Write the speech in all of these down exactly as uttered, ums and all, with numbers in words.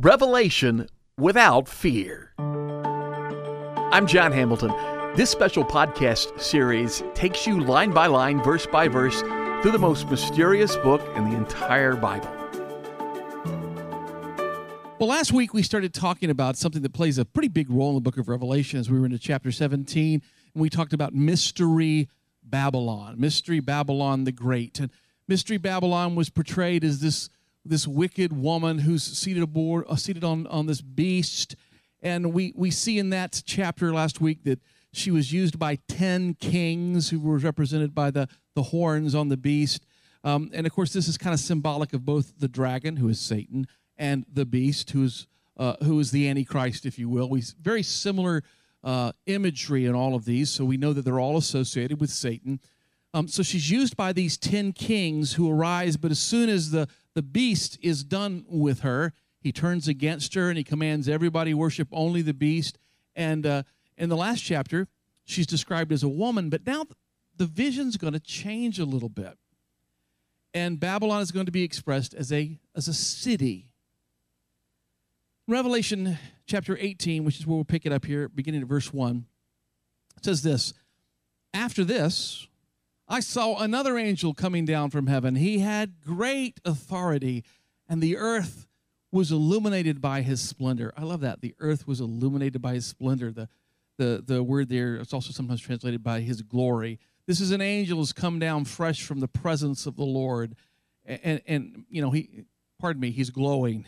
Revelation without fear. I'm John Hamilton. This special podcast series takes you line by line, verse by verse, through the most mysterious book in the entire Bible. Well, last week we started talking about something that plays a pretty big role in the book of Revelation as we were into chapter seventeen, and we talked about Mystery Babylon, Mystery Babylon the Great. And Mystery Babylon was portrayed as this, this wicked woman who's seated aboard, uh, seated on, on this beast. And we, we see in that chapter last week that she was used by ten kings who were represented by the, the horns on the beast. Um, and, of course, this is kind of symbolic of both the dragon, who is Satan, and the beast, who is, uh, who is the Antichrist, if you will. We very similar uh, imagery in all of these, so we know that they're all associated with Satan. Um, so she's used by these ten kings who arise, but as soon as the, the beast is done with her, he turns against her and he commands everybody worship only the beast. And uh, in the last chapter, she's described as a woman, but now the vision's going to change a little bit. And Babylon is going to be expressed as a, as a city. Revelation chapter eighteen, which is where we'll pick it up here, beginning at verse one, says this: "After this, I saw another angel coming down from heaven. He had great authority, and the earth was illuminated by his splendor." I love that. The earth was illuminated by his splendor. The, the, the word there, it's also sometimes translated by his glory. This is an angel who's come down fresh from the presence of the Lord. And, and you know, he, pardon me, he's glowing.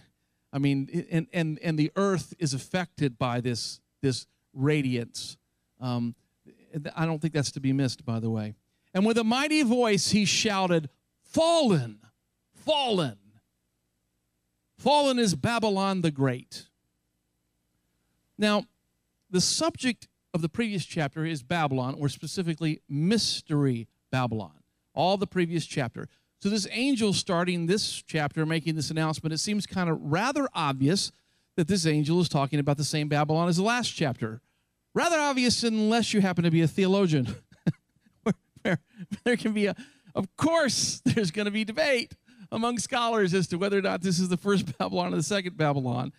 I mean, and, and, and the earth is affected by this, this radiance. Um, I don't think that's to be missed, by the way. "And with a mighty voice he shouted, 'Fallen, fallen, fallen is Babylon the Great.'" Now, the subject of the previous chapter is Babylon, or specifically Mystery Babylon, all the previous chapter. So this angel starting this chapter, making this announcement, it seems kind of rather obvious that this angel is talking about the same Babylon as the last chapter. Rather obvious unless you happen to be a theologian. where, there can be a, of course, there's going to be debate among scholars as to whether or not this is the first Babylon or the second Babylon.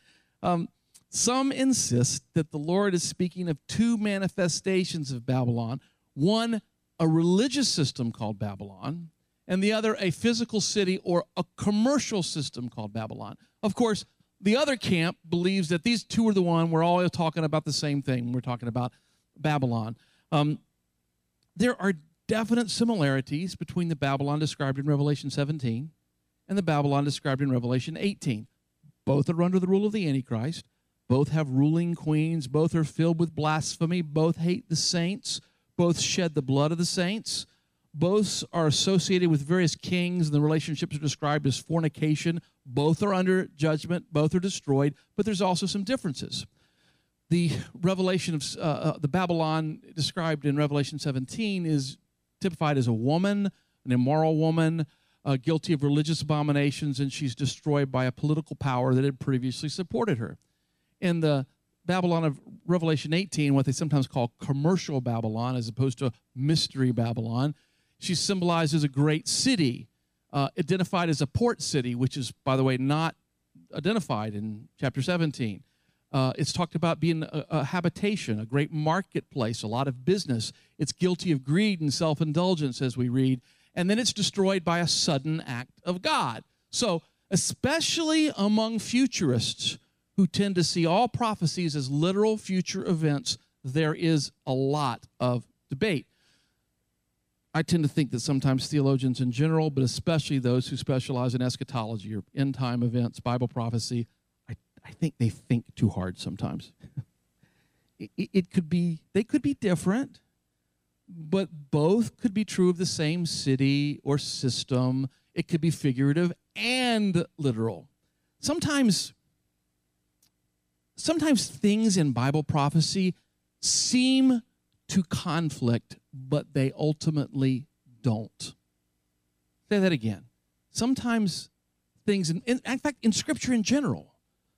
Um, some insist that the Lord is speaking of two manifestations of Babylon, one, a religious system called Babylon, and the other, a physical city or a commercial system called Babylon. Of course, the other camp believes that these two are the one. We're all talking about the same thing when we're talking about Babylon. Um, there are definite similarities between the Babylon described in Revelation seventeen and the Babylon described in Revelation eighteen. Both are under the rule of the Antichrist. Both have ruling queens. Both are filled with blasphemy. Both hate the saints. Both shed the blood of the saints. Both are associated with various kings, and the relationships are described as fornication. Both are under judgment. Both are destroyed. But there's also some differences. The revelation of uh, uh, the Babylon described in Revelation seventeen is typified as a woman, an immoral woman, uh, guilty of religious abominations, and she's destroyed by a political power that had previously supported her. In the Babylon of Revelation eighteen, what they sometimes call commercial Babylon as opposed to Mystery Babylon, she symbolizes a great city, uh, identified as a port city, which is, by the way, not identified in chapter seventeen. Uh, it's talked about being a, a habitation, a great marketplace, a lot of business. It's guilty of greed and self-indulgence, as we read. And then it's destroyed by a sudden act of God. So, especially among futurists who tend to see all prophecies as literal future events, there is a lot of debate. I tend to think that sometimes theologians in general, but especially those who specialize in eschatology or end-time events, Bible prophecy, I, I think they think too hard sometimes. it, it could be, they could be different, but both could be true of the same city or system. It could be figurative and literal. Sometimes, sometimes things in Bible prophecy seem to conflict, but they ultimately don't. Say that again. Sometimes things, in, in fact, in Scripture in general,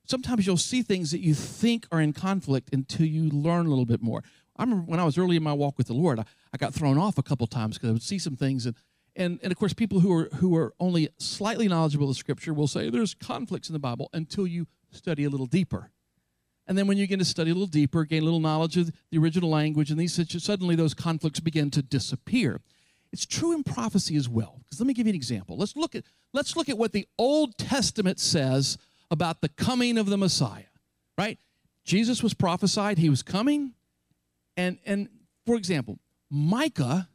sometimes you'll see things that you think are in conflict until you learn a little bit more. I remember when I was early in my walk with the Lord, I, I got thrown off a couple times because I would see some things. And, and, and of course, people who are, who are only slightly knowledgeable of Scripture will say, there's conflicts in the Bible until you study a little deeper. And then when you begin to study a little deeper, gain a little knowledge of the original language, and these suddenly those conflicts begin to disappear. It's true in prophecy as well. Because let me give you an example. Let's look at, let's look at what the Old Testament says about the coming of the Messiah, right? Jesus was prophesied. He was coming. And, and for example, Micah,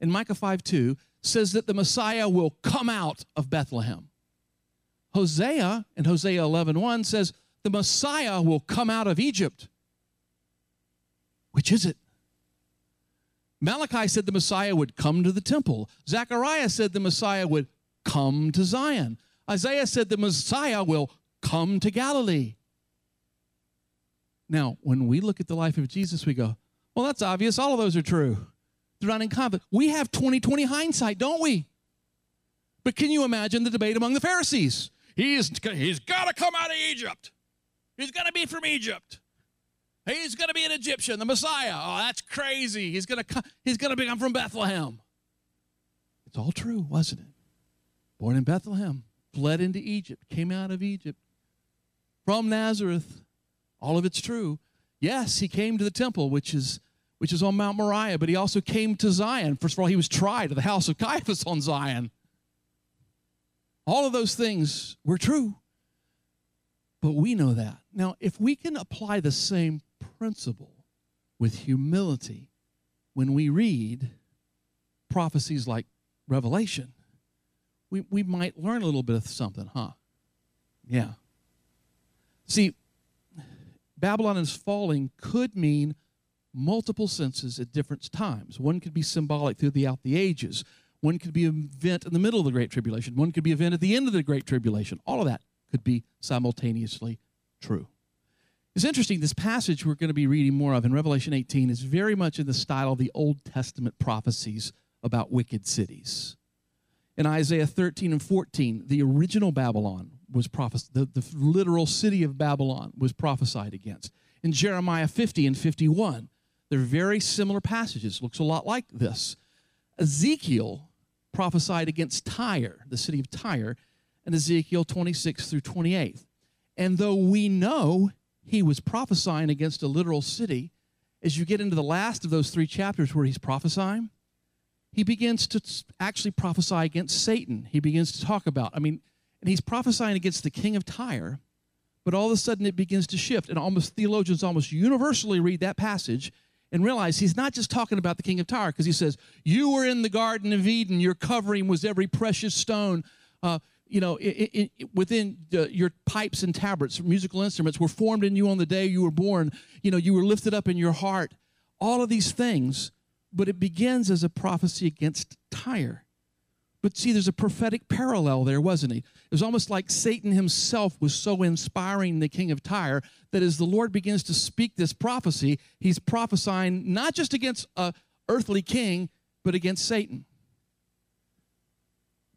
in Micah five two, says that the Messiah will come out of Bethlehem. Hosea, in Hosea eleven one, says the Messiah will come out of Egypt. Which is it? Malachi said the Messiah would come to the temple. Zechariah said the Messiah would come to Zion. Isaiah said the Messiah will come to Galilee. Now, when we look at the life of Jesus, we go, well, that's obvious. All of those are true. They're not in conflict. We have twenty twenty hindsight, don't we? But can you imagine the debate among the Pharisees? He's, he's got to come out of Egypt. He's going to be from Egypt. He's going to be an Egyptian, the Messiah. Oh, that's crazy. He's going to he's going to be, I'm from Bethlehem. It's all true, wasn't it? Born in Bethlehem, fled into Egypt, came out of Egypt, from Nazareth. All of it's true. Yes, he came to the temple, which is which is on Mount Moriah, but he also came to Zion. First of all, he was tried at the house of Caiaphas on Zion. All of those things were true, but we know that. Now, if we can apply the same principle with humility when we read prophecies like Revelation, we, we might learn a little bit of something, huh? Yeah. See, Babylon is falling could mean multiple senses at different times. One could be symbolic throughout the ages. One could be an event in the middle of the Great Tribulation. One could be an event at the end of the Great Tribulation. All of that could be simultaneously true. It's interesting, this passage we're going to be reading more of in Revelation eighteen is very much in the style of the Old Testament prophecies about wicked cities. In Isaiah thirteen and fourteen, the original Babylon was prophesied, the, the literal city of Babylon was prophesied against. In Jeremiah fifty and fifty-one, they're very similar passages. Looks a lot like this. Ezekiel prophesied against Tyre, the city of Tyre, in Ezekiel twenty-six through twenty-eight. And though we know he was prophesying against a literal city, as you get into the last of those three chapters where he's prophesying, he begins to actually prophesy against Satan. He begins to talk about, I mean, and he's prophesying against the king of Tyre, but all of a sudden it begins to shift. And almost theologians almost universally read that passage and realize he's not just talking about the king of Tyre, because he says, you were in the Garden of Eden, your covering was every precious stone. Uh, you know, it, it, it, within uh, your pipes and tabrets, musical instruments, were formed in you on the day you were born. You know, you were lifted up in your heart. All of these things, but it begins as a prophecy against Tyre. But see, there's a prophetic parallel there, wasn't he? It was almost like Satan himself was so inspiring the king of Tyre that as the Lord begins to speak this prophecy, he's prophesying not just against an earthly king, but against Satan.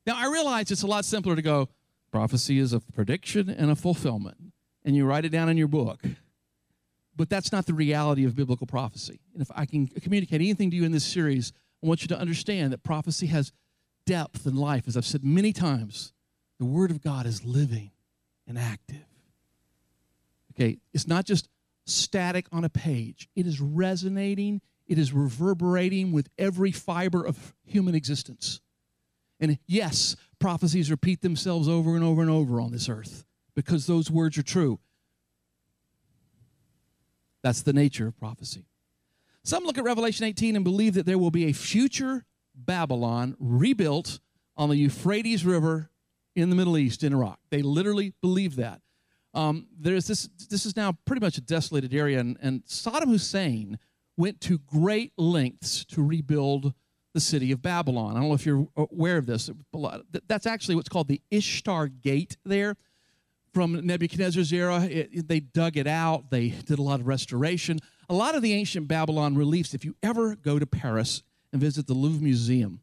Now, I realize it's a lot simpler to go, prophecy is a prediction and a fulfillment, and you write it down in your book. But that's not the reality of biblical prophecy. And if I can communicate anything to you in this series, I want you to understand that prophecy has depth in life. As I've said many times, the Word of God is living and active. Okay, it's not just static on a page. It is resonating. It is reverberating with every fiber of human existence. And yes, prophecies repeat themselves over and over and over on this earth because those words are true. That's the nature of prophecy. Some look at Revelation eighteen and believe that there will be a future Babylon rebuilt on the Euphrates River in the Middle East, in Iraq. They literally believe that. Um, there's this, this is now pretty much a desolated area, and, and Saddam Hussein went to great lengths to rebuild the city of Babylon. I don't know if you're aware of this. That's actually what's called the Ishtar Gate there. From Nebuchadnezzar's era, it, it, they dug it out. They did a lot of restoration. A lot of the ancient Babylon reliefs, if you ever go to Paris and visit the Louvre Museum,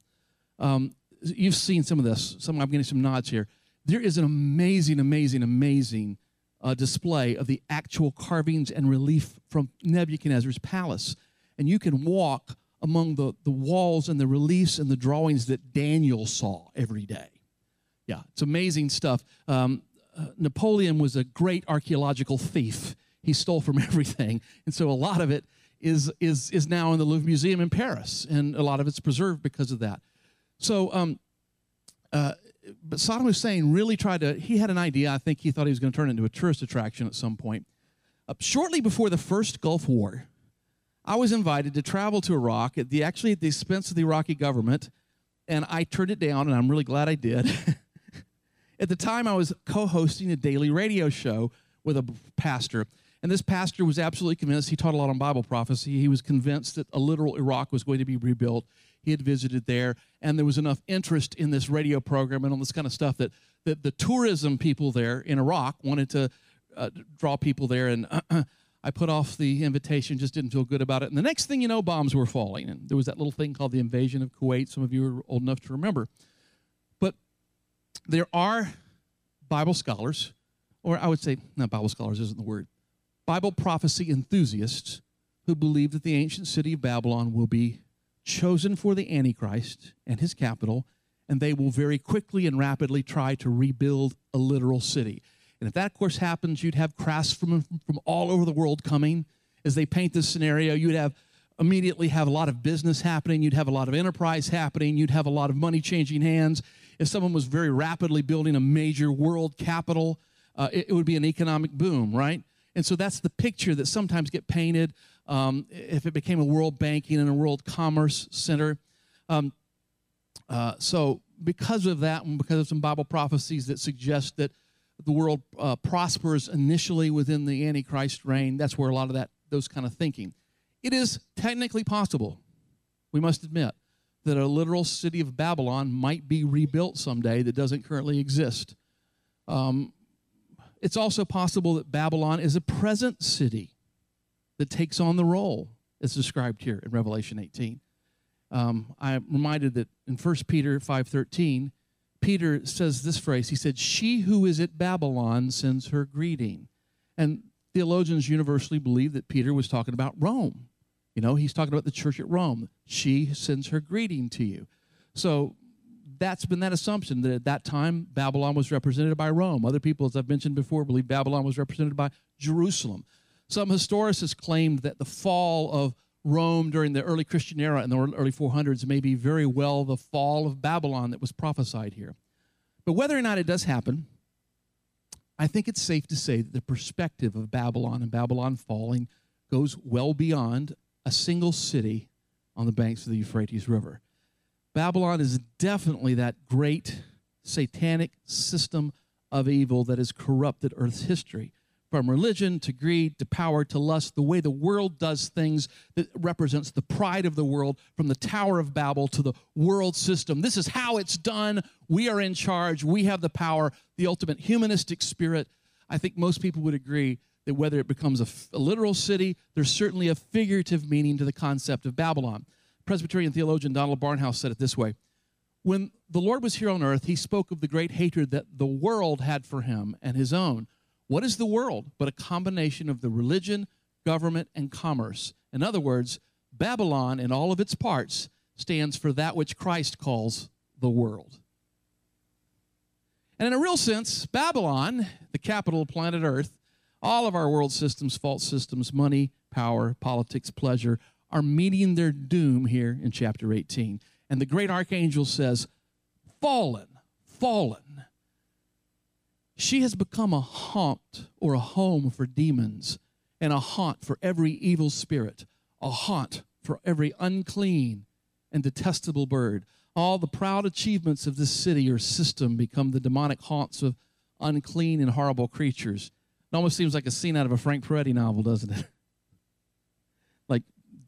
um, you've seen some of this. Some, I'm getting some nods here. There is an amazing, amazing, amazing uh, display of the actual carvings and relief from Nebuchadnezzar's palace. And you can walk among the, the walls and the reliefs and the drawings that Daniel saw every day. Yeah, it's amazing stuff. Um, uh, Napoleon was a great archaeological thief. He stole from everything. And so a lot of it is, is, is now in the Louvre Museum in Paris, and a lot of it's preserved because of that. So, um, uh, but Saddam Hussein really tried to, he had an idea. I think he thought he was going to turn it into a tourist attraction at some point. Uh, shortly before the first Gulf War, I was invited to travel to Iraq, at the, actually at the expense of the Iraqi government, and I turned it down, and I'm really glad I did. At the time, I was co-hosting a daily radio show with a pastor, and this pastor was absolutely convinced. He taught a lot on Bible prophecy. He was convinced that a literal Iraq was going to be rebuilt. He had visited there, and there was enough interest in this radio program and all this kind of stuff that, that the tourism people there in Iraq wanted to uh, draw people there. And uh, I put off the invitation, just didn't feel good about it. And the next thing you know, bombs were falling. And there was that little thing called the invasion of Kuwait. Some of you are old enough to remember. But there are Bible scholars, or I would say, no, Bible scholars isn't the word, Bible prophecy enthusiasts who believe that the ancient city of Babylon will be chosen for the Antichrist and his capital, and they will very quickly and rapidly try to rebuild a literal city. And if that, of course, happens, you'd have crafts from, from all over the world coming. As they paint this scenario, you'd have immediately have a lot of business happening. You'd have a lot of enterprise happening. You'd have a lot of money changing hands. If someone was very rapidly building a major world capital, uh, it, it would be an economic boom, right? And so that's the picture that sometimes get painted um, if it became a world banking and a world commerce center. Um, uh, so because of that, and because of some Bible prophecies that suggest that the world uh, prospers initially within the Antichrist reign, that's where a lot of that, those kind of thinking. It is technically possible, we must admit, that a literal city of Babylon might be rebuilt someday that doesn't currently exist. Um, It's also possible that Babylon is a present city that takes on the role as described here in Revelation eighteen. Um, I'm reminded that in First Peter five thirteen, Peter says this phrase. He said, "She who is at Babylon sends her greeting." And theologians universally believe that Peter was talking about Rome. You know, he's talking about the church at Rome. She sends her greeting to you. So that's been that assumption, that at that time, Babylon was represented by Rome. Other people, as I've mentioned before, believe Babylon was represented by Jerusalem. Some historicists claimed that the fall of Rome during the early Christian era in the early four hundreds may be very well the fall of Babylon that was prophesied here. But whether or not it does happen, I think it's safe to say that the perspective of Babylon and Babylon falling goes well beyond a single city on the banks of the Euphrates River. Babylon is definitely that great satanic system of evil that has corrupted Earth's history, from religion to greed to power to lust, the way the world does things that represents the pride of the world, from the Tower of Babel to the world system. This is how it's done. We are in charge. We have the power, the ultimate humanistic spirit. I think most people would agree that whether it becomes a, a literal city, there's certainly a figurative meaning to the concept of Babylon. Presbyterian theologian Donald Barnhouse said it this way: when the Lord was here on earth, he spoke of the great hatred that the world had for him and his own. What is the world but a combination of the religion, government, and commerce? In other words, Babylon, in all of its parts, stands for that which Christ calls the world. And in a real sense, Babylon, the capital of planet Earth, all of our world systems, false systems, money, power, politics, pleasure, are meeting their doom here in chapter eighteen. And the great archangel says, "Fallen, fallen. She has become a haunt or a home for demons, and a haunt for every evil spirit, a haunt for every unclean and detestable bird. All the proud achievements of this city or system become the demonic haunts of unclean and horrible creatures." It almost seems like a scene out of a Frank Peretti novel, doesn't it? Like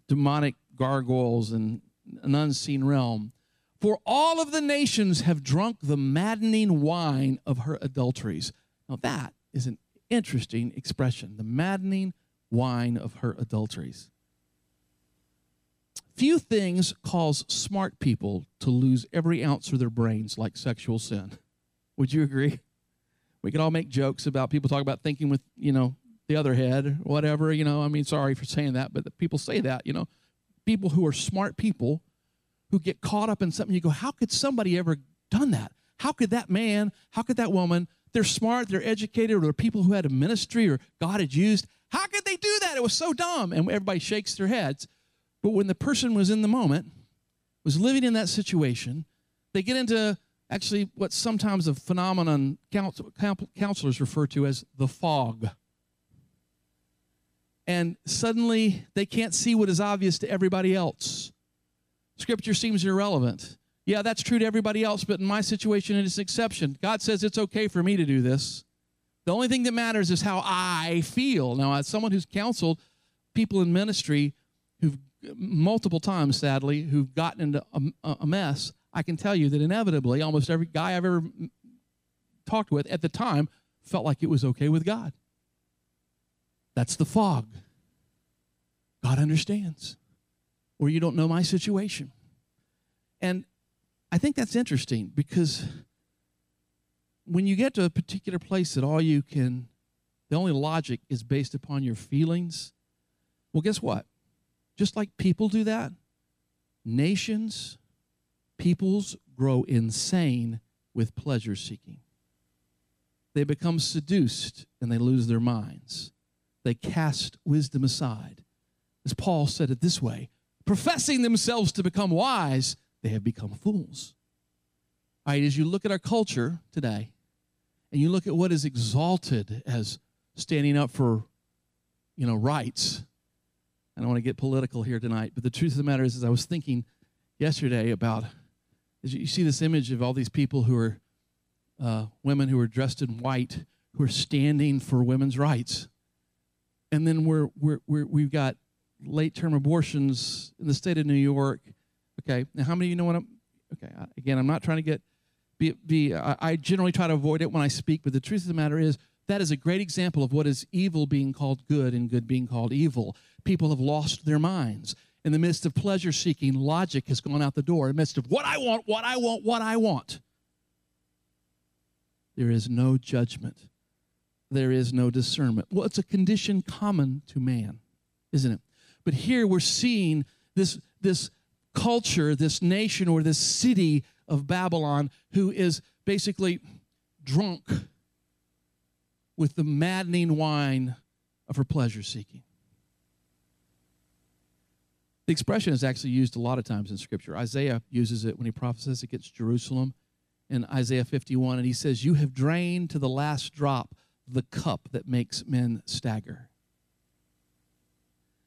demonic gargoyles in an unseen realm. "For all of the nations have drunk the maddening wine of her adulteries." Now that is an interesting expression, the maddening wine of her adulteries. Few things cause smart people to lose every ounce of their brains like sexual sin. Would you agree? We could all make jokes about people talking about thinking with, you know, the other head, whatever, you know, I mean, sorry for saying that, but the people say that, you know, people who are smart people who get caught up in something, you go, how could somebody ever done that? How could that man, how could that woman they're smart, they're educated, or they're people who had a ministry or God had used. How could they do that? It was so dumb. And everybody shakes their heads. But when the person was in the moment, was living in that situation, they get into actually what sometimes a phenomenon counsel, counselors refer to as the fog. And suddenly they can't see what is obvious to everybody else. Scripture seems irrelevant. Yeah, that's true to everybody else, but in my situation, it is an exception. God says it's okay for me to do this. The only thing that matters is how I feel. Now, as someone who's counseled people in ministry who've multiple times, sadly, who've gotten into a, a mess, I can tell you that inevitably almost every guy I've ever talked with at the time felt like it was okay with God. That's the fog. God understands. Or you don't know my situation. And I think that's interesting because when you get to a particular place that all you can, the only logic is based upon your feelings, well, guess what? Just like people do that, nations, peoples grow insane with pleasure seeking. They become seduced and they lose their minds. They cast wisdom aside. As Paul said it this way, professing themselves to become wise, they have become fools. All right, as you look at our culture today, and you look at what is exalted as standing up for, you know, rights, I don't want to get political here tonight, but the truth of the matter is, is I was thinking yesterday about, as you see this image of all these people who are uh, women who are dressed in white, who are standing for women's rights. And then we're, we're, we're, we've got late-term abortions in the state of New York. Okay, now how many of you know what I'm, okay, again, I'm not trying to get, be, be, I, I generally try to avoid it when I speak, but the truth of the matter is, that is a great example of what is evil being called good and good being called evil. People have lost their minds. In the midst of pleasure-seeking, logic has gone out the door. In the midst of what I want, what I want, what I want. There is no judgment. There is no discernment. Well, it's a condition common to man, isn't it? But here we're seeing this, this culture, this nation, or this city of Babylon who is basically drunk with the maddening wine of her pleasure-seeking. The expression is actually used a lot of times in Scripture. Isaiah uses it when he prophesies against Jerusalem in Isaiah fifty-one, and he says, "You have drained to the last drop the cup that makes men stagger."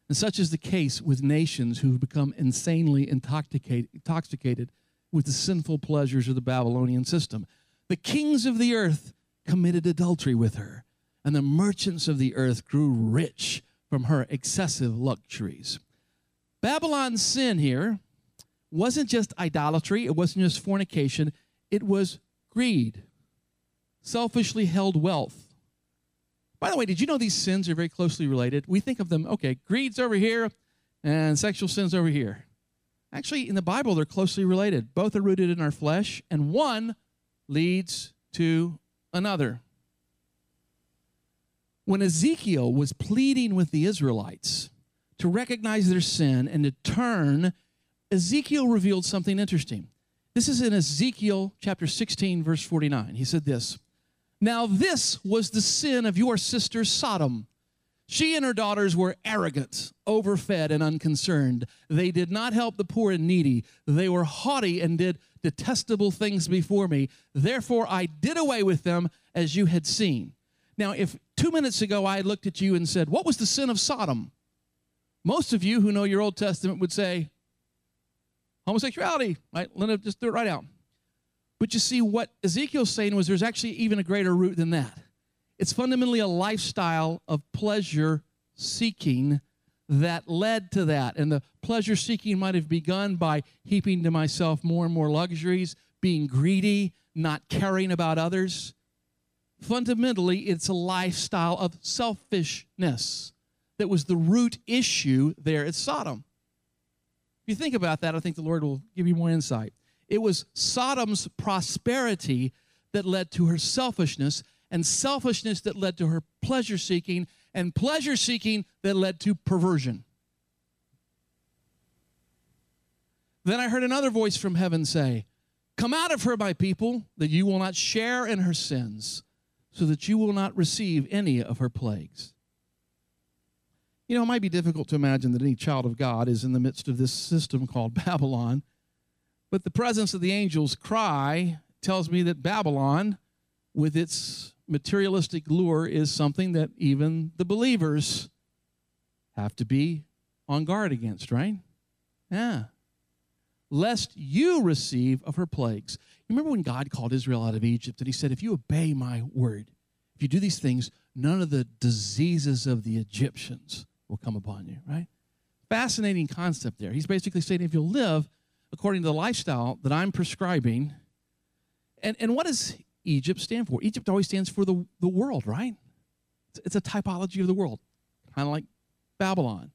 And such is the case with nations who have become insanely intoxicated, intoxicated with the sinful pleasures of the Babylonian system. The kings of the earth committed adultery with her, and the merchants of the earth grew rich from her excessive luxuries. Babylon's sin here wasn't just idolatry, it wasn't just fornication, it was greed, selfishly held wealth. By the way, did you know these sins are very closely related? We think of them, okay, greed's over here and sexual sin's over here. Actually, in the Bible, they're closely related. Both are rooted in our flesh, and one leads to another. When Ezekiel was pleading with the Israelites to recognize their sin and to turn, Ezekiel revealed something interesting. This is in Ezekiel chapter sixteen, verse forty-nine. He said this, "Now this was the sin of your sister Sodom. She and her daughters were arrogant, overfed, and unconcerned. They did not help the poor and needy. They were haughty and did detestable things before me. Therefore, I did away with them as you had seen." Now, if two minutes ago I looked at you and said, "What was the sin of Sodom?" most of you who know your Old Testament would say, homosexuality, right? Linda, just threw it right out. But you see, what Ezekiel's saying was there's actually even a greater root than that. It's fundamentally a lifestyle of pleasure-seeking that led to that. And the pleasure-seeking might have begun by heaping to myself more and more luxuries, being greedy, not caring about others. Fundamentally, it's a lifestyle of selfishness that was the root issue there at Sodom. If you think about that, I think the Lord will give you more insight. It was Sodom's prosperity that led to her selfishness, and selfishness that led to her pleasure-seeking, and pleasure-seeking that led to perversion. Then I heard another voice from heaven say, "Come out of her, my people, that you will not share in her sins, so that you will not receive any of her plagues. You know, it might be difficult to imagine that any child of God is in the midst of this system called Babylon, but the presence of the angel's cry tells me that Babylon, with its materialistic lure, is something that even the believers have to be on guard against, right? Yeah. Lest you receive of her plagues. You remember when God called Israel out of Egypt and he said, if you obey my word, if you do these things, none of the diseases of the Egyptians will come upon you, right? Fascinating concept there. He's basically saying if you'll live according to the lifestyle that I'm prescribing, and, and what does Egypt stand for? Egypt always stands for the, the world, right? It's, it's a typology of the world, kind of like Babylon.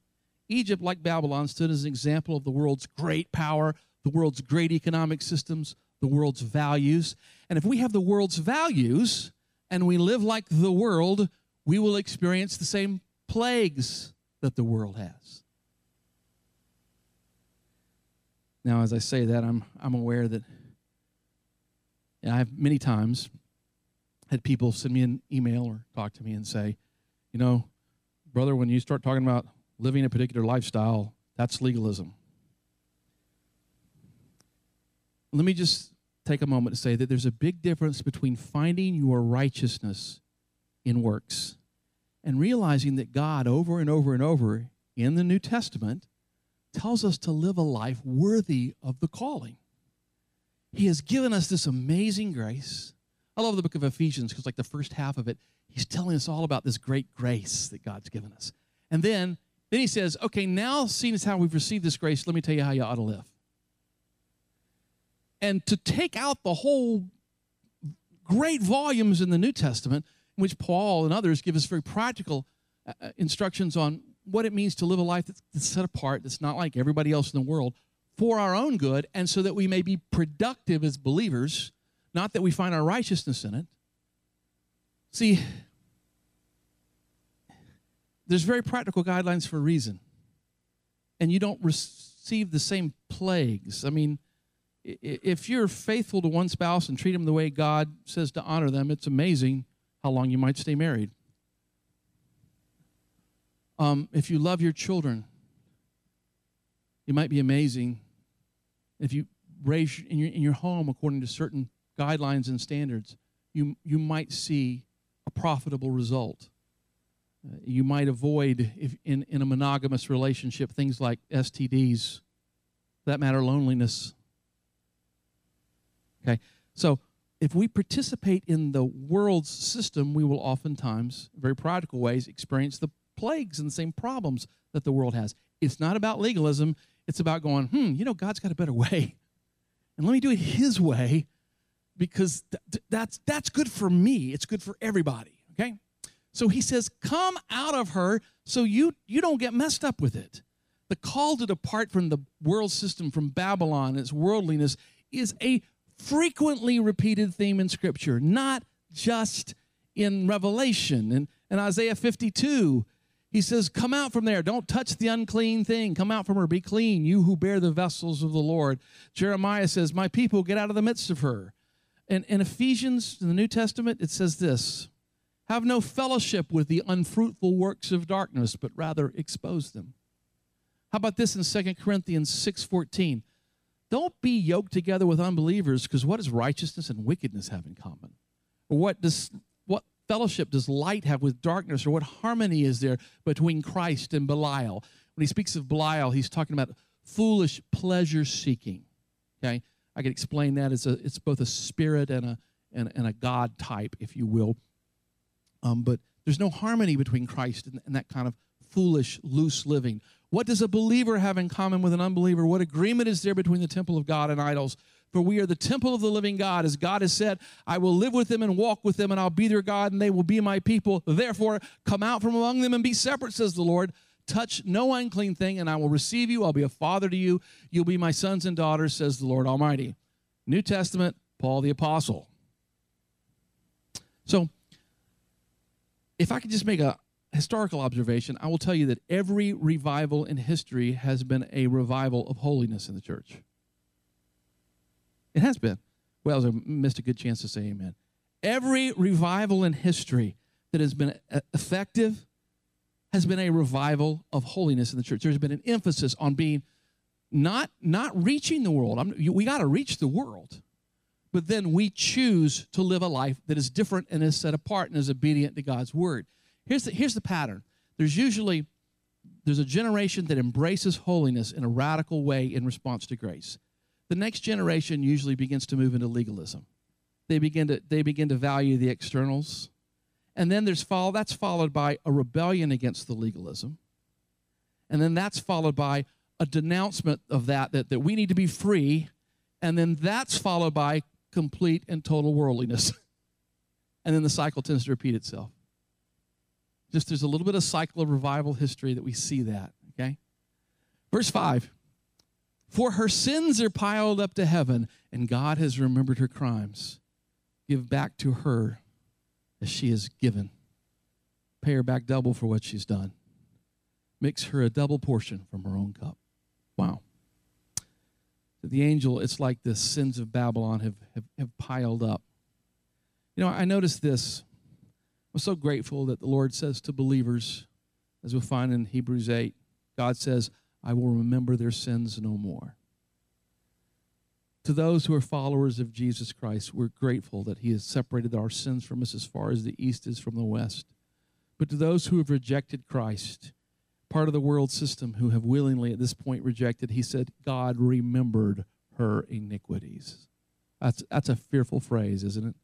Egypt, like Babylon, stood as an example of the world's great power, the world's great economic systems, the world's values. And if we have the world's values and we live like the world, we will experience the same plagues that the world has. Now, as I say that, I'm, I'm aware that I've many times had people send me an email or talk to me and say, you know, brother, when you start talking about living a particular lifestyle, that's legalism. Let me just take a moment to say that there's a big difference between finding your righteousness in works and realizing that God, over and over and over in the New Testament, tells us to live a life worthy of the calling. He has given us this amazing grace. I love the book of Ephesians because, like, the first half of it, he's telling us all about this great grace that God's given us. And then Then he says, okay, now seeing as how we've received this grace, let me tell you how you ought to live. And to take out the whole great volumes in the New Testament, in which Paul and others give us very practical uh, instructions on what it means to live a life that's, that's set apart, that's not like everybody else in the world, for our own good, and so that we may be productive as believers, not that we find our righteousness in it. See, there's very practical guidelines for a reason. And you don't receive the same plagues. I mean, if you're faithful to one spouse and treat them the way God says to honor them, it's amazing how long you might stay married. Um, if you love your children, it might be amazing if you raise in your, in your home according to certain guidelines and standards, you, you might see a profitable result. Uh, you might avoid, if in, in a monogamous relationship, things like S T Ds, for that matter, loneliness. Okay, so if we participate in the world's system, we will oftentimes, in very practical ways, experience the plagues and the same problems that the world has. It's not about legalism. It's about going, hmm, you know, God's got a better way. And let me do it his way because th that's, that's good for me. It's good for everybody, okay? So he says, come out of her so you, you don't get messed up with it. The call to depart from the world system, from Babylon and its worldliness, is a frequently repeated theme in Scripture, not just in Revelation. In, in Isaiah fifty-two, he says, come out from there. Don't touch the unclean thing. Come out from her. Be clean, you who bear the vessels of the Lord. Jeremiah says, my people, get out of the midst of her. And in Ephesians, in the New Testament, it says this, have no fellowship with the unfruitful works of darkness, but rather expose them. How about this in Second Corinthians six fourteen? Don't be yoked together with unbelievers, because what does righteousness and wickedness have in common? Or what, does, what fellowship does light have with darkness? Or what harmony is there between Christ and Belial? When he speaks of Belial, he's talking about foolish pleasure-seeking. Okay? I could explain that as a, it's both a spirit and a, and, and a God type, if you will. Um, but there's no harmony between Christ and, and that kind of foolish, loose living. What does a believer have in common with an unbeliever? What agreement is there between the temple of God and idols? For we are the temple of the living God. As God has said, I will live with them and walk with them, and I'll be their God, and they will be my people. Therefore, come out from among them and be separate, says the Lord. Touch no unclean thing, and I will receive you. I'll be a father to you. You'll be my sons and daughters, says the Lord Almighty. New Testament, Paul the Apostle. So, if I could just make a historical observation, I will tell you that every revival in history has been a revival of holiness in the church. It has been. Well, I missed a good chance to say amen. Every revival in history that has been effective has been a revival of holiness in the church. There's been an emphasis on being not, not reaching the world. I'm, we got to reach the world. But then we choose to live a life that is different and is set apart and is obedient to God's word. Here's the, here's the pattern. There's usually, there's a generation that embraces holiness in a radical way in response to grace. The next generation usually begins to move into legalism. They begin to, they begin to value the externals. And then there's follow, that's followed by a rebellion against the legalism. And then that's followed by a denouncement of that, that, that we need to be free. And then that's followed by complete and total worldliness. And then the cycle tends to repeat itself. Just there's a little bit of cycle of revival history that we see that, okay? Verse five, for her sins are piled up to heaven, and God has remembered her crimes. Give back to her as she is given. Pay her back double for what she's done. Mix her a double portion from her own cup. Wow. The angel, it's like the sins of Babylon have, have, have piled up. You know, I noticed this. I'm so grateful that the Lord says to believers, as we find in Hebrews eight, God says, I will remember their sins no more. To those who are followers of Jesus Christ, we're grateful that he has separated our sins from us as far as the east is from the west. But to those who have rejected Christ, part of the world system who have willingly at this point rejected, he said, God remembered her iniquities. That's, that's a fearful phrase, isn't it?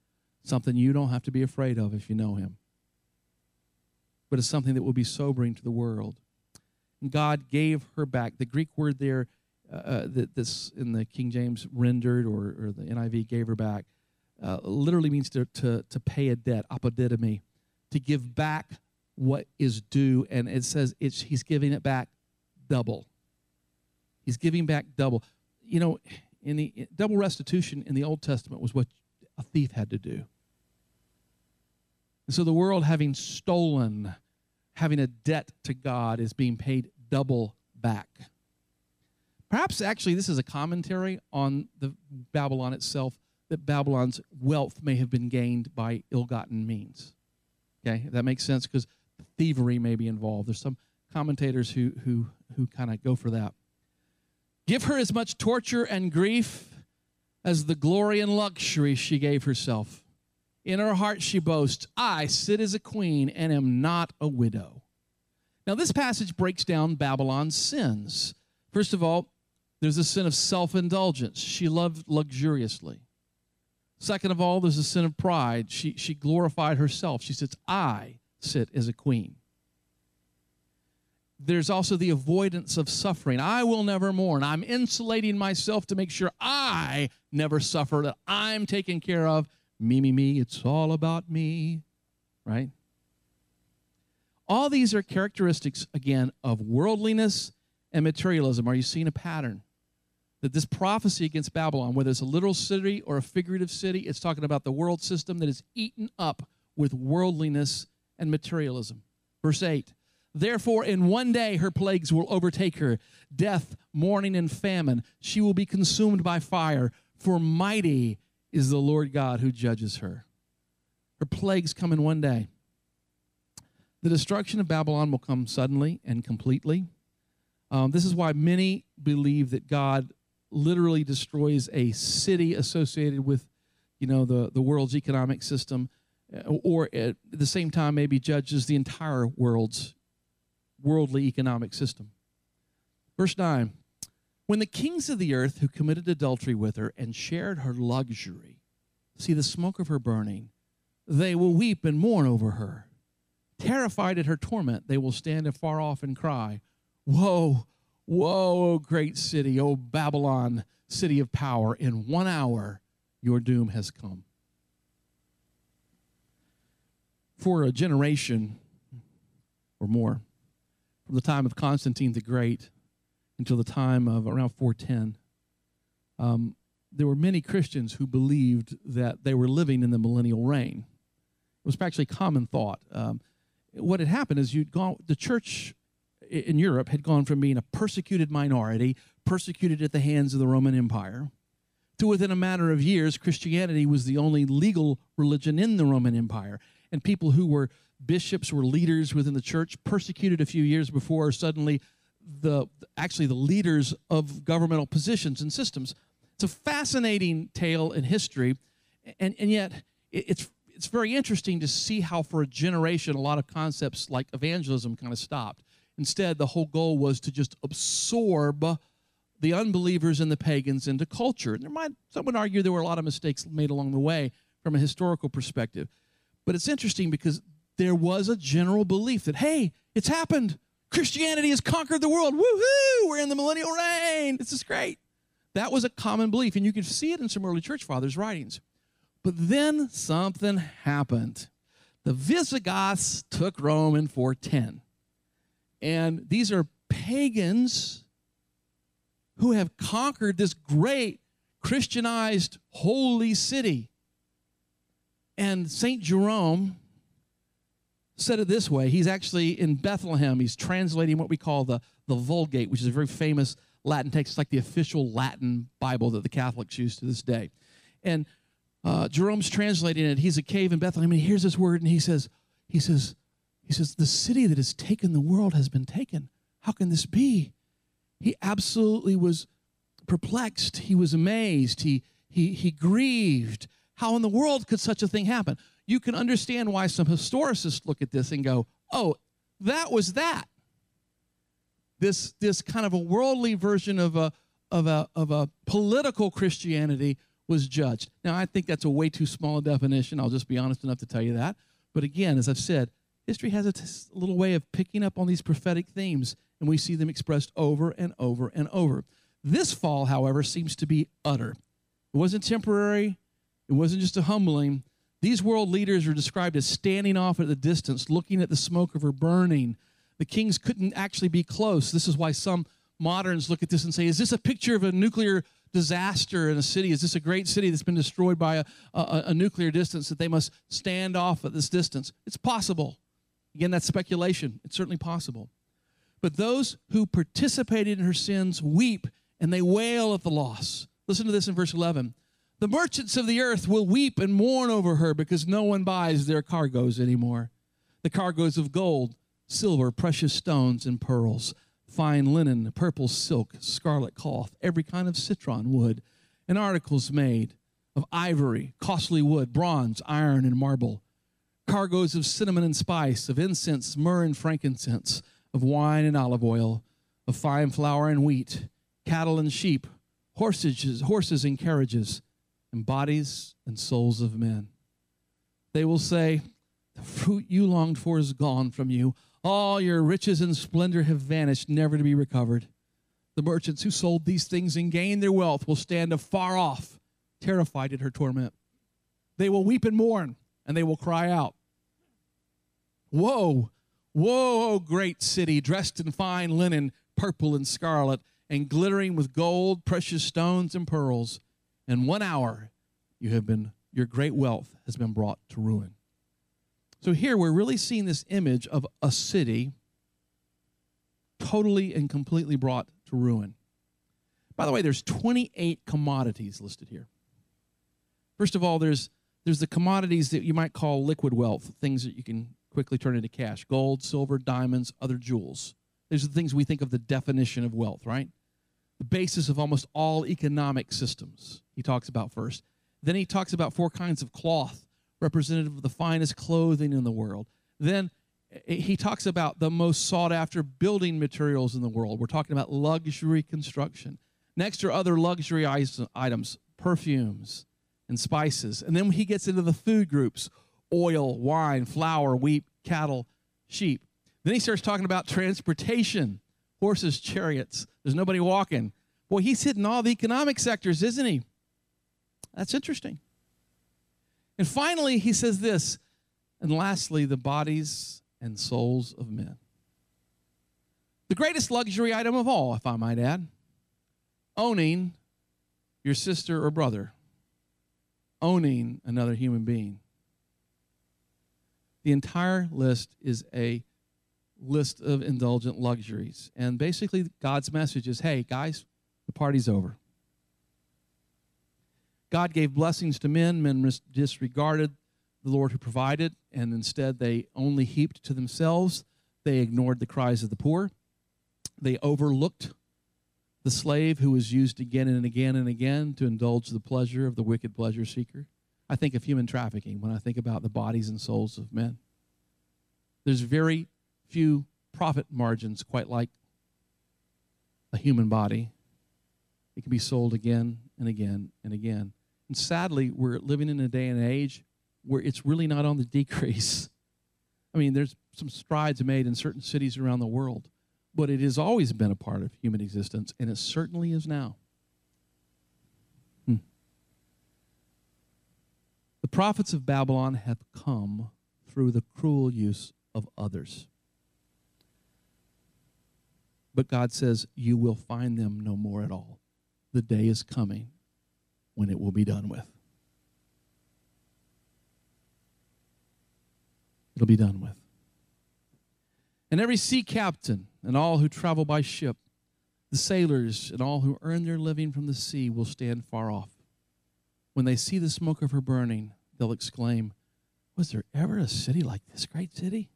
Something you don't have to be afraid of if you know him. But it's something that will be sobering to the world. And God gave her back. The Greek word there uh, that this in the King James rendered or, or the N I V gave her back uh, literally means to, to, to pay a debt, apodidemi, to give back what is due, and it says it's, he's giving it back double. He's giving back double. You know, in the double restitution in the Old Testament was what a thief had to do. And so the world, having stolen, having a debt to God, is being paid double back. Perhaps actually this is a commentary on the Babylon itself, that Babylon's wealth may have been gained by ill-gotten means. Okay, if that makes sense, because thievery may be involved. There's some commentators who, who, who kind of go for that. Give her as much torture and grief as the glory and luxury she gave herself. In her heart she boasts, I sit as a queen and am not a widow. Now this passage breaks down Babylon's sins. First of all, there's a sin of self-indulgence. She loved luxuriously. Second of all, there's a sin of pride. She, she glorified herself. She says, I sit as a queen. There's also the avoidance of suffering. I will never mourn. I'm insulating myself to make sure I never suffer, that I'm taken care of. Me, me, me, it's all about me, right? All these are characteristics, again, of worldliness and materialism. Are you seeing a pattern? That this prophecy against Babylon, whether it's a literal city or a figurative city, it's talking about the world system that is eaten up with worldliness and materialism. Verse eight, therefore in one day her plagues will overtake her, death, mourning, and famine. She will be consumed by fire, for mighty is the Lord God who judges her. Her plagues come in one day. The destruction of Babylon will come suddenly and completely. Um, this is why many believe that God literally destroys a city associated with, you know, the, the world's economic system, or at the same time maybe judges the entire world's worldly economic system. Verse nine, when the kings of the earth who committed adultery with her and shared her luxury see the smoke of her burning, they will weep and mourn over her. Terrified at her torment, they will stand afar off and cry, woe, woe, O great city, O Babylon, city of power, in one hour your doom has come. For a generation or more, from the time of Constantine the Great until the time of around four ten, um, there were many Christians who believed that they were living in the millennial reign. It was actually common thought. Um, what had happened is you'd gone, the church in Europe had gone from being a persecuted minority, persecuted at the hands of the Roman Empire, to within a matter of years, Christianity was the only legal religion in the Roman Empire. And people who were bishops were leaders within the church, persecuted a few years before suddenly the actually the leaders of governmental positions and systems. It's a fascinating tale in history, and, and yet it's it's very interesting to see how for a generation a lot of concepts like evangelism kind of stopped. Instead, the whole goal was to just absorb the unbelievers and the pagans into culture. And there might, some would argue there were a lot of mistakes made along the way from a historical perspective. But it's interesting because there was a general belief that, hey, it's happened. Christianity has conquered the world. Woohoo! We're in the millennial reign. This is great. That was a common belief, and you could see it in some early church fathers' writings. But then something happened. The Visigoths took Rome in four ten. And these are pagans who have conquered this great Christianized holy city. And Saint Jerome said it this way. He's actually in Bethlehem. He's translating what we call the, the Vulgate, which is a very famous Latin text. It's like the official Latin Bible that the Catholics use to this day. And uh, Jerome's translating it. He's a cave in Bethlehem, and he hears this word, and he says, he says, he says, the city that has taken the world has been taken. How can this be? He absolutely was perplexed. He was amazed. He, he, he grieved. How in the world could such a thing happen? You can understand why some historicists look at this and go, oh, that was that. This, this kind of a worldly version of a, of, a, of a political Christianity was judged. Now, I think that's a way too small a definition. I'll just be honest enough to tell you that. But again, as I've said, history has a t- little way of picking up on these prophetic themes, and we see them expressed over and over and over. This fall, however, seems to be utter. It wasn't temporary. It wasn't just a humbling. These world leaders are described as standing off at a distance, looking at the smoke of her burning. The kings couldn't actually be close. This is why some moderns look at this and say, is this a picture of a nuclear disaster in a city? Is this a great city that's been destroyed by a, a, a nuclear distance that they must stand off at this distance? It's possible. Again, that's speculation. It's certainly possible. But those who participated in her sins weep, and they wail at the loss. Listen to this in verse eleven. The merchants of the earth will weep and mourn over her because no one buys their cargoes anymore. The cargoes of gold, silver, precious stones, and pearls, fine linen, purple silk, scarlet cloth, every kind of citron wood, and articles made of ivory, costly wood, bronze, iron, and marble, cargoes of cinnamon and spice, of incense, myrrh, and frankincense, of wine and olive oil, of fine flour and wheat, cattle and sheep, horses, horses and carriages, and bodies and souls of men. They will say, the fruit you longed for is gone from you. All your riches and splendor have vanished, never to be recovered. The merchants who sold these things and gained their wealth will stand afar off, terrified at her torment. They will weep and mourn, and they will cry out, woe, woe, O great city, dressed in fine linen, purple and scarlet, and glittering with gold, precious stones, and pearls. In one hour, you have been, your great wealth has been brought to ruin. So here we're really seeing this image of a city totally and completely brought to ruin. By the way, there's twenty-eight commodities listed here. First of all, there's, there's the commodities that you might call liquid wealth, things that you can quickly turn into cash, gold, silver, diamonds, other jewels. These are the things we think of the definition of wealth, right? The basis of almost all economic systems he talks about first. Then he talks about four kinds of cloth, representative of the finest clothing in the world. Then he talks about the most sought-after building materials in the world. We're talking about luxury construction. Next are other luxury items, perfumes and spices. And then he gets into the food groups, oil, wine, flour, wheat, cattle, sheep. Then he starts talking about transportation, horses, chariots. There's nobody walking. Boy, he's hitting all the economic sectors, isn't he? That's interesting. And finally, he says this, and lastly, the bodies and souls of men. The greatest luxury item of all, if I might add, owning your sister or brother, owning another human being. The entire list is a list of indulgent luxuries. And basically, God's message is, hey, guys, the party's over. God gave blessings to men. Men disregarded the Lord who provided, and instead they only heaped to themselves. They ignored the cries of the poor. They overlooked the slave who was used again and again and again to indulge the pleasure of the wicked pleasure seeker. I think of human trafficking when I think about the bodies and souls of men. There's very few profit margins quite like a human body. It can be sold again and again and again. And sadly, we're living in a day and age where it's really not on the decrease. I mean, there's some strides made in certain cities around the world, but it has always been a part of human existence, and it certainly is now. Hmm. The prophets of Babylon have come through the cruel use of others. But God says, you will find them no more at all. The day is coming when it will be done with. It'll be done with. And every sea captain and all who travel by ship, the sailors and all who earn their living from the sea will stand far off. When they see the smoke of her burning, they'll exclaim, was there ever a city like this great city?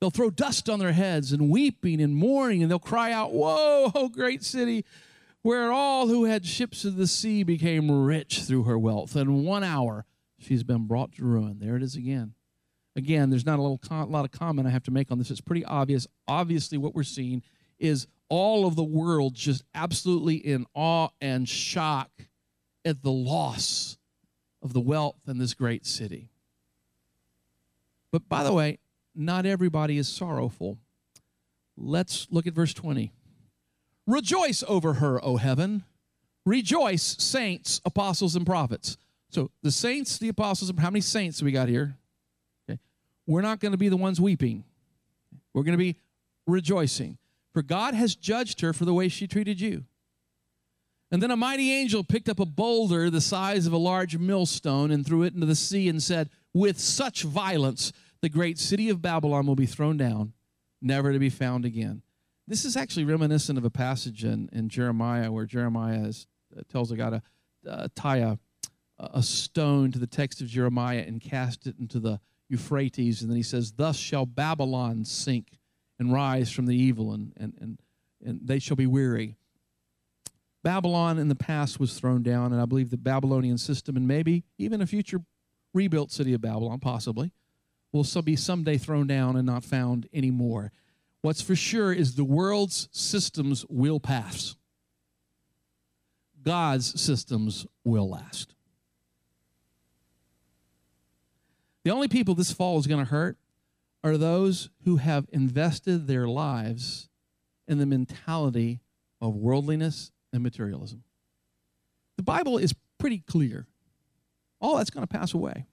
They'll throw dust on their heads and weeping and mourning, and they'll cry out, woe, oh great city, where all who had ships of the sea became rich through her wealth. In one hour, she's been brought to ruin. There it is again. Again, there's not a little con lot of comment I have to make on this. It's pretty obvious. Obviously, what we're seeing is all of the world just absolutely in awe and shock at the loss of the wealth in this great city. But by the way, not everybody is sorrowful. Let's look at verse twenty. Rejoice over her, O heaven. Rejoice, saints, apostles, and prophets. So the saints, the apostles, and how many saints do we got here? We're not going to be the ones weeping. We're going to be rejoicing. For God has judged her for the way she treated you. And then a mighty angel picked up a boulder the size of a large millstone and threw it into the sea and said, with such violence, the great city of Babylon will be thrown down, never to be found again. This is actually reminiscent of a passage in, in Jeremiah where Jeremiah is, uh, tells a guy to uh, tie a, a stone to the text of Jeremiah and cast it into the Euphrates, and then he says, thus shall Babylon sink and rise from the evil, and, and, and, and they shall be weary. Babylon in the past was thrown down, and I believe the Babylonian system, and maybe even a future rebuilt city of Babylon, possibly, will be someday thrown down and not found anymore. What's for sure is the world's systems will pass. God's systems will last. The only people this fall is going to hurt are those who have invested their lives in the mentality of worldliness and materialism. The Bible is pretty clear. All that's going to pass away.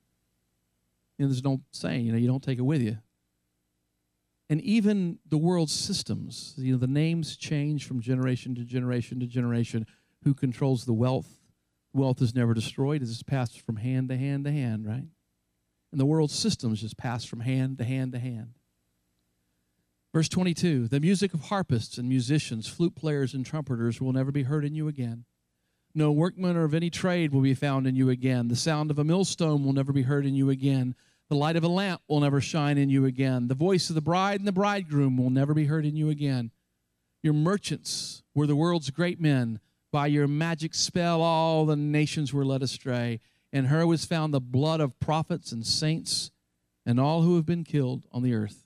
You know, there's no saying, you know, you don't take it with you. And even the world's systems, you know, the names change from generation to generation to generation. Who controls the wealth? Wealth is never destroyed. It's passed from hand to hand to hand, right? And the world's systems just pass from hand to hand to hand. Verse twenty-two, the music of harpists and musicians, flute players and trumpeters will never be heard in you again. No workman or of any trade will be found in you again. The sound of a millstone will never be heard in you again. The light of a lamp will never shine in you again. The voice of the bride and the bridegroom will never be heard in you again. Your merchants were the world's great men. By your magic spell all the nations were led astray. In her was found the blood of prophets and saints and all who have been killed on the earth.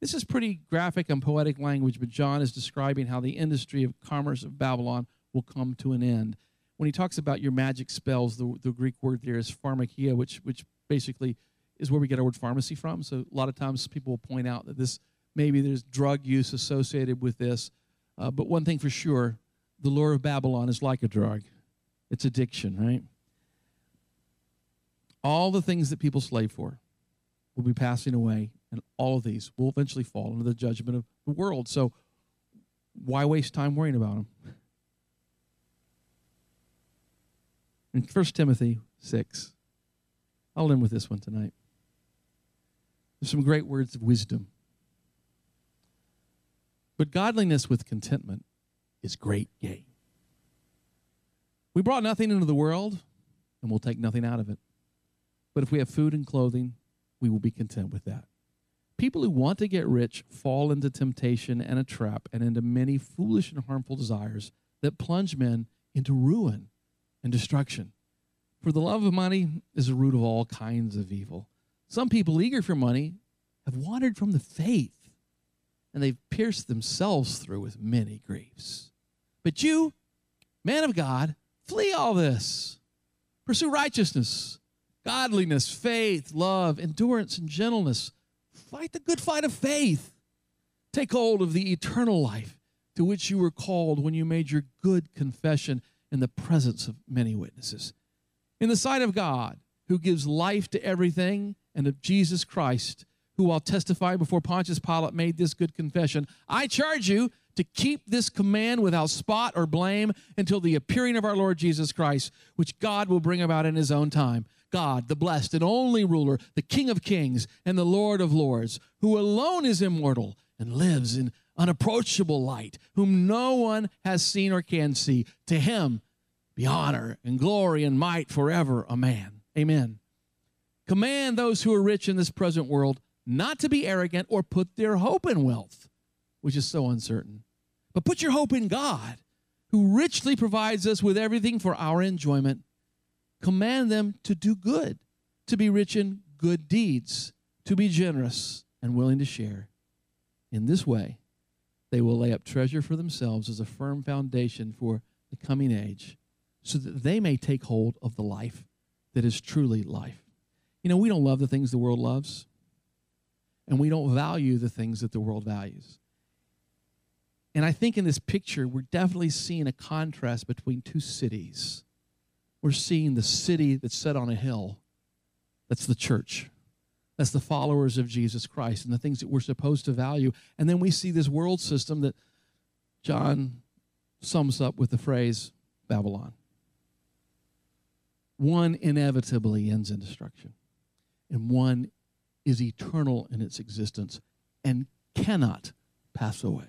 This is pretty graphic and poetic language, but John is describing how the industry of commerce of Babylon will come to an end. When he talks about your magic spells, the, the Greek word there is pharmakia, which, which basically is where we get our word pharmacy from. So a lot of times people will point out that this maybe there's drug use associated with this. Uh, but one thing for sure, the lure of Babylon is like a drug. It's addiction, right? All the things that people slave for will be passing away, and all of these will eventually fall under the judgment of the world. So why waste time worrying about them? In First Timothy six, I'll end with this one tonight. There's some great words of wisdom. But godliness with contentment is great gain. We brought nothing into the world, and we'll take nothing out of it. But if we have food and clothing, we will be content with that. People who want to get rich fall into temptation and a trap and into many foolish and harmful desires that plunge men into ruin and destruction. For the love of money is the root of all kinds of evil. Some people eager for money have wandered from the faith, and they've pierced themselves through with many griefs. But you, man of God, flee all this. Pursue righteousness, godliness, faith, love, endurance, and gentleness. Fight the good fight of faith. Take hold of the eternal life to which you were called when you made your good confession in the presence of many witnesses. In the sight of God, who gives life to everything, and of Jesus Christ, who I'll testify before Pontius Pilate made this good confession, I charge you to keep this command without spot or blame until the appearing of our Lord Jesus Christ, which God will bring about in his own time. God, the blessed and only ruler, the King of kings and the Lord of lords, who alone is immortal and lives in unapproachable light, whom no one has seen or can see. To him be honor and glory and might forever. Amen. Amen. Command those who are rich in this present world not to be arrogant or put their hope in wealth, which is so uncertain, but put your hope in God, who richly provides us with everything for our enjoyment. Command them to do good, to be rich in good deeds, to be generous and willing to share. In this way, they will lay up treasure for themselves as a firm foundation for the coming age, so that they may take hold of the life that is truly life. You know, we don't love the things the world loves, and we don't value the things that the world values. And I think in this picture, we're definitely seeing a contrast between two cities. We're seeing the city that's set on a hill. That's the church. That's the followers of Jesus Christ and the things that we're supposed to value. And then we see this world system that John sums up with the phrase Babylon. One inevitably ends in destruction, and one is eternal in its existence and cannot pass away.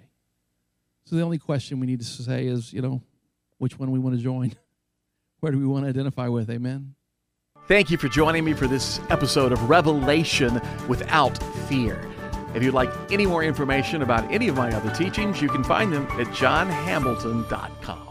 So the only question we need to say is, you know, which one we want to join? Where do we want to identify with? Amen. Thank you for joining me for this episode of Revelation Without Fear. If you'd like any more information about any of my other teachings, you can find them at john hamilton dot com.